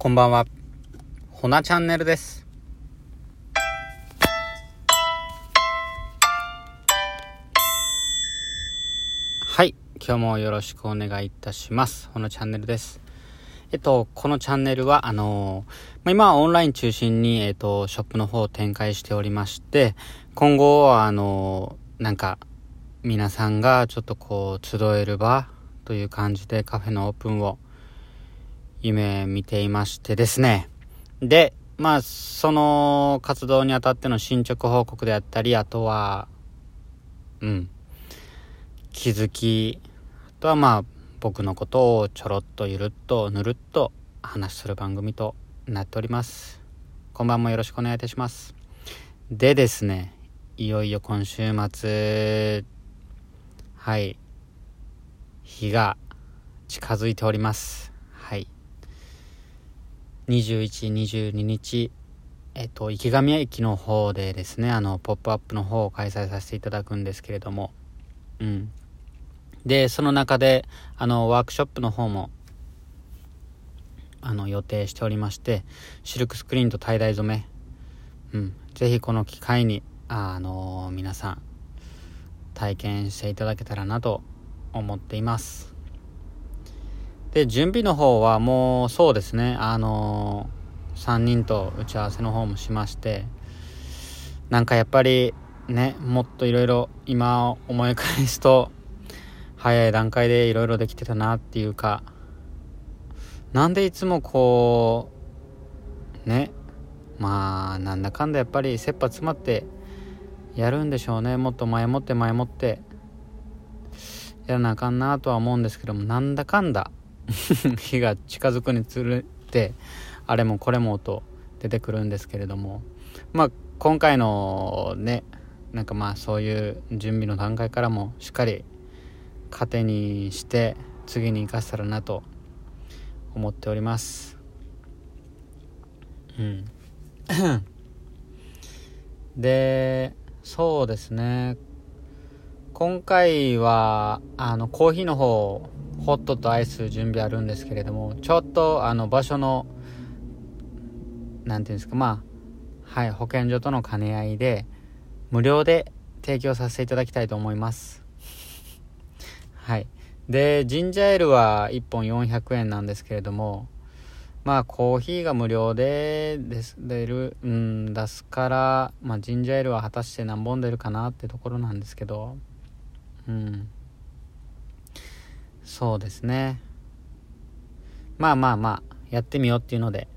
こんばんは、ほなチャンネルです。はい、今日もよろしくお願いいたします。ほなチャンネルです。このチャンネルは今はオンライン中心にショップの方を展開しておりまして、今後は皆さんがちょっとこう集える場という感じでカフェのオープンを夢見ていましてですね。で、その活動にあたっての進捗報告であったり、あとは気づき、あとは僕のことをちょろっとゆるっとぬるっと話する番組となっております。こんばんもよろしくお願いいたします。でですね、いよいよ今週末、日が近づいております。21、22日、池上駅の方でですね、ポップアップの方を開催させていただくんですけれども、で、その中で、ワークショップの方も、予定しておりまして、シルクスクリーンとタイダイ染め、ぜひこの機会に、皆さん、体験していただけたらなと思っています。で、準備の方はもうそうですね、3人と打ち合わせの方もしまして、やっぱりね、もっといろいろ今思い返すと早い段階でいろいろできてたなっていうか、なんでいつもこうね、なんだかんだやっぱり切羽詰まってやるんでしょうね。もっと前もってやらなあかんなとは思うんですけども、なんだかんだ日が近づくにつれてあれもこれもと出てくるんですけれども、今回のね、そういう準備の段階からもしっかり糧にして次に生かせたらなと思っております。で、そうですね、今回はコーヒーの方、ホットとアイス準備あるんですけれども、ちょっと場所の保健所との兼ね合いで無料で提供させていただきたいと思います。で、ジンジャーエールは1本400円なんですけれども、コーヒーが無料で出すから、ジンジャーエールは果たして何本出るかなってところなんですけど、そうですね、やってみようっていうので、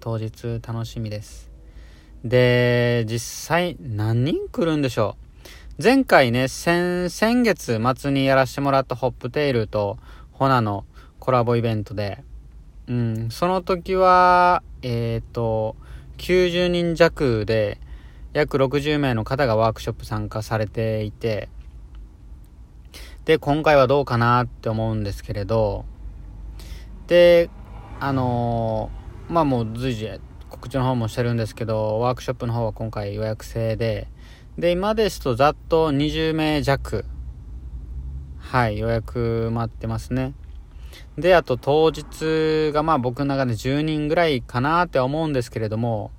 当日楽しみです。で、実際何人来るんでしょう。前回ね、先月末にやらせてもらったホップテイルとホナのコラボイベントで、その時は90人弱で約60名の方がワークショップ参加されていて、で、今回はどうかなって思うんですけれど、で、もう随時告知の方もしてるんですけど、ワークショップの方は今回予約制で、で、今ですとざっと20名弱、予約待ってますね。で、あと当日が僕の中で10人ぐらいかなって思うんですけれども、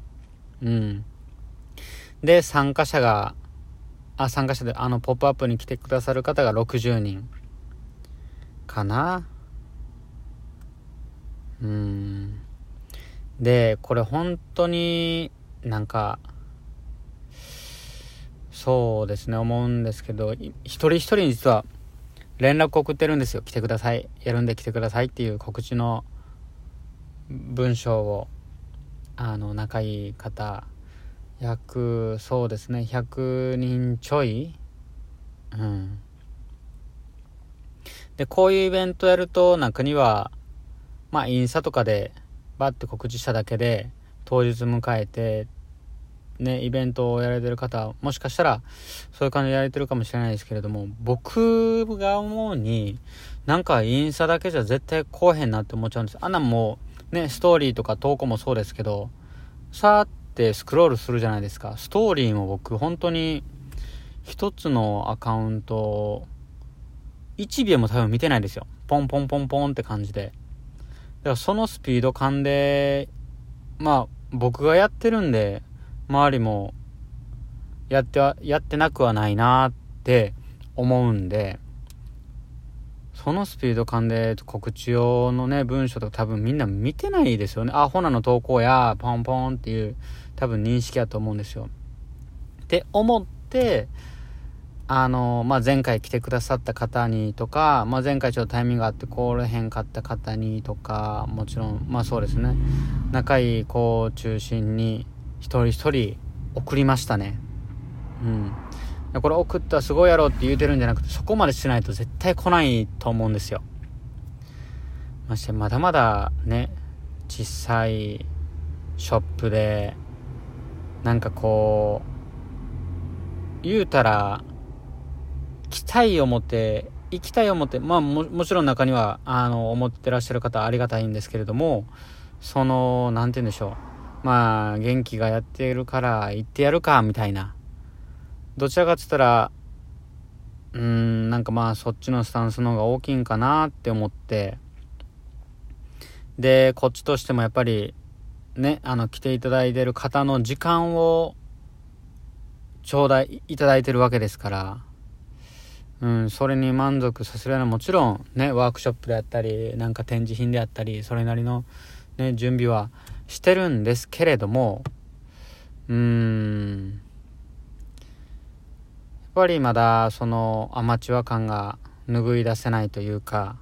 で、参加者でポップアップに来てくださる方が60人かな。で、これ本当にそうですね、思うんですけど、一人一人に実は連絡を送ってるんですよ。来てください、やるんで来てくださいっていう告知の文章を、仲いい方約そうですね100人ちょい、で、こういうイベントやると中にはインスタとかでバッて告知しただけで当日迎えてね、イベントをやられてる方、もしかしたらそういう感じでやられてるかもしれないですけれども、僕が思うにインスタだけじゃ絶対来へんなって思っちゃうんです。もうね、ストーリーとか投稿もそうですけど、さーっとスクロールするじゃないですか。ストーリーも僕本当に一つのアカウント1秒も多分見てないですよ。ポンポンポンポンって感じで、からそのスピード感で、まあ僕がやってるんで周りもやってなくはないなって思うんで、そのスピード感で告知用のね文章とか多分みんな見てないですよね。アホなの投稿やポンポンっていう多分認識やと思うんですよって思って、前回来てくださった方にとか、前回ちょっとタイミングがあって来れへんかった方にとか、もちろんそうですね、仲いい子を中心に一人一人送りましたね。これ送ったらすごいやろって言うてるんじゃなくて、そこまでしないと絶対来ないと思うんですよ。ましてまだまだね、小さいショップで言うたら行きたいを持って、もちろん中には思ってらっしゃる方はありがたいんですけれども、なんて言うんでしょう、元気がやってるから行ってやるかみたいな、どちらかって言ったらそっちのスタンスの方が大きいんかなって思って、でこっちとしてもやっぱりね、来ていただいてる方の時間を頂戴いただいてるわけですから、それに満足させるのはもちろんね、ワークショップであったり展示品であったり、それなりのね準備はしてるんですけれども、やっぱりまだそのアマチュア感が拭い出せないというか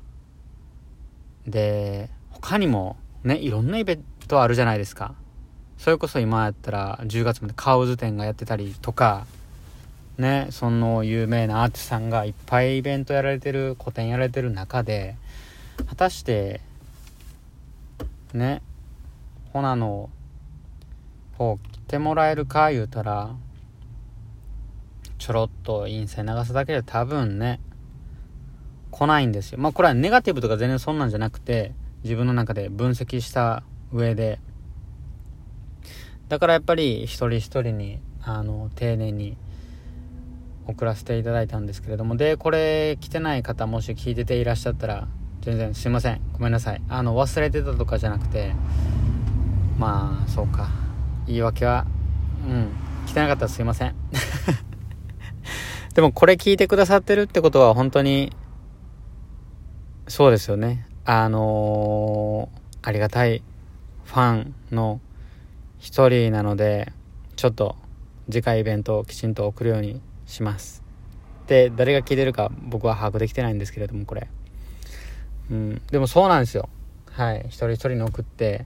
で、他にもねいろんなイベントあるじゃないですか。それこそ今やったら10月までカオズ展がやってたりとかね、その有名なアーティストさんがいっぱいイベントやられてる、個展やられてる中で、果たしてねホナの方来てもらえるか言うたら、ちょろっとインスタ流すだけで多分ね来ないんですよ。これはネガティブとか全然そんなんじゃなくて、自分の中で分析した上で、だからやっぱり一人一人に丁寧に送らせていただいたんですけれども、でこれ来てない方もし聞いてていらっしゃったら全然すいません、ごめんなさい、忘れてたとかじゃなくて、そうか、言い訳は来てなかったらすいませんでもこれ聞いてくださってるってことは本当にそうですよね。ありがたいファンの一人なので、ちょっと次回イベントをきちんと送るようにします。で、誰が聞いてるか僕は把握できてないんですけれども、これ。でもそうなんですよ。一人一人に送って、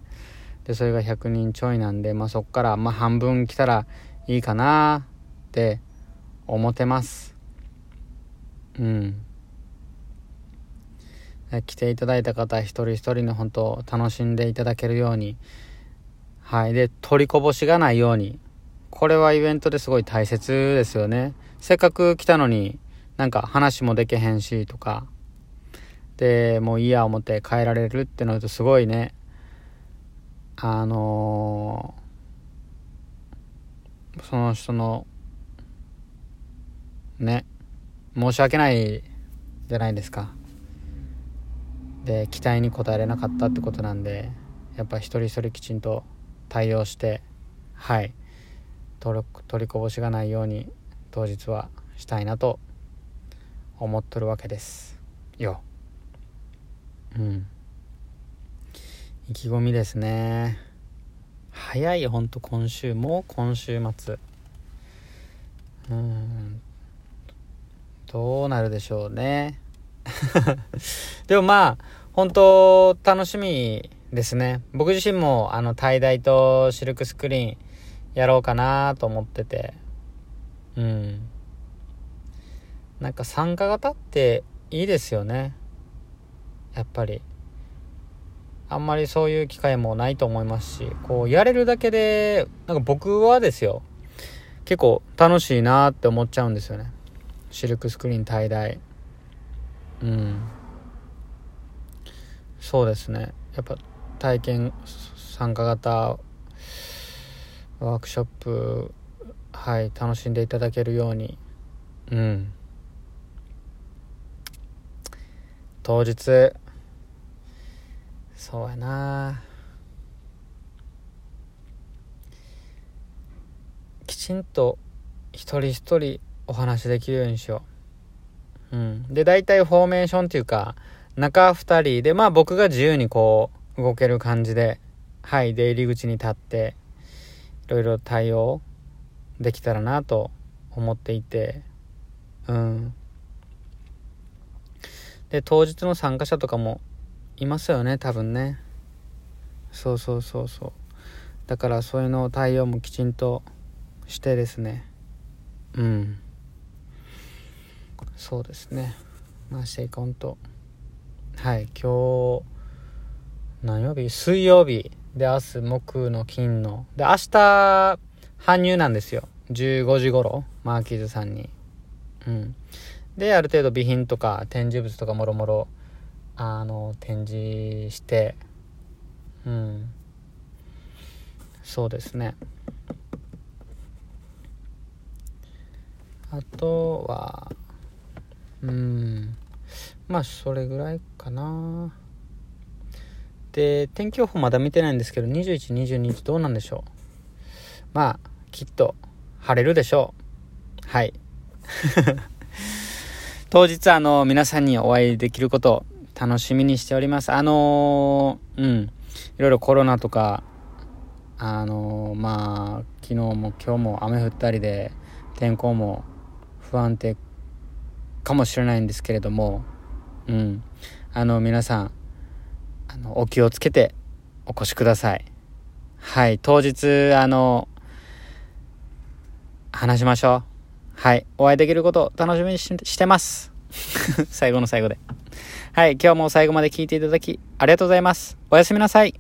で、それが100人ちょいなんで、そっから半分来たらいいかなって思ってます。来ていただいた方一人一人の本当楽しんでいただけるように、で取りこぼしがないように、これはイベントですごい大切ですよね。せっかく来たのに話もできへんしとかで、もういいや思って帰られるってなるとすごいね、その人のね、申し訳ないじゃないですか。で、期待に応えれなかったってことなんで、やっぱ一人一人きちんと対応して、取りこぼしがないように当日はしたいなと思っとるわけですよ。意気込みですね。早いよ、ほんと今週末。どうなるでしょうねでも本当楽しみですね。僕自身も滞在とシルクスクリーンやろうかなと思ってて、参加型っていいですよね。やっぱりあんまりそういう機会もないと思いますし、やれるだけで僕はですよ、結構楽しいなって思っちゃうんですよね、シルクスクリーン滞在。そうですね、やっぱ体験参加型ワークショップ楽しんでいただけるように、当日そうやな、きちんと一人一人お話できるようにしよう。で、大体フォーメーションっていうか中2人で、まあ僕が自由にこう動ける感じで、はい、出入り口に立っていろいろ対応できたらなと思っていて、で、当日の参加者とかもいますよね、多分ね。そう。だからそういうの対応もきちんとしてですね。そうですね。まあしていこうと。はい、今日何曜日？水曜日で、明日木の金ので、明日搬入なんですよ。15時頃マーキーズさんに。で、ある程度備品とか展示物とかもろもろ展示して、そうですね。あとは、まあそれぐらいかな。で、天気予報まだ見てないんですけど、21、22日どうなんでしょう。まあきっと晴れるでしょう。はい。当日皆さんにお会いできることを楽しみにしております。いろいろコロナとかまあ昨日も今日も雨降ったりで天候も不安定かもしれないんですけれども、皆さんお気をつけてお越しください。はい、当日話しましょう。はい、お会いできることを楽しみにしてます。最後の最後で、はい、今日も最後まで聞いていただきありがとうございます。おやすみなさい。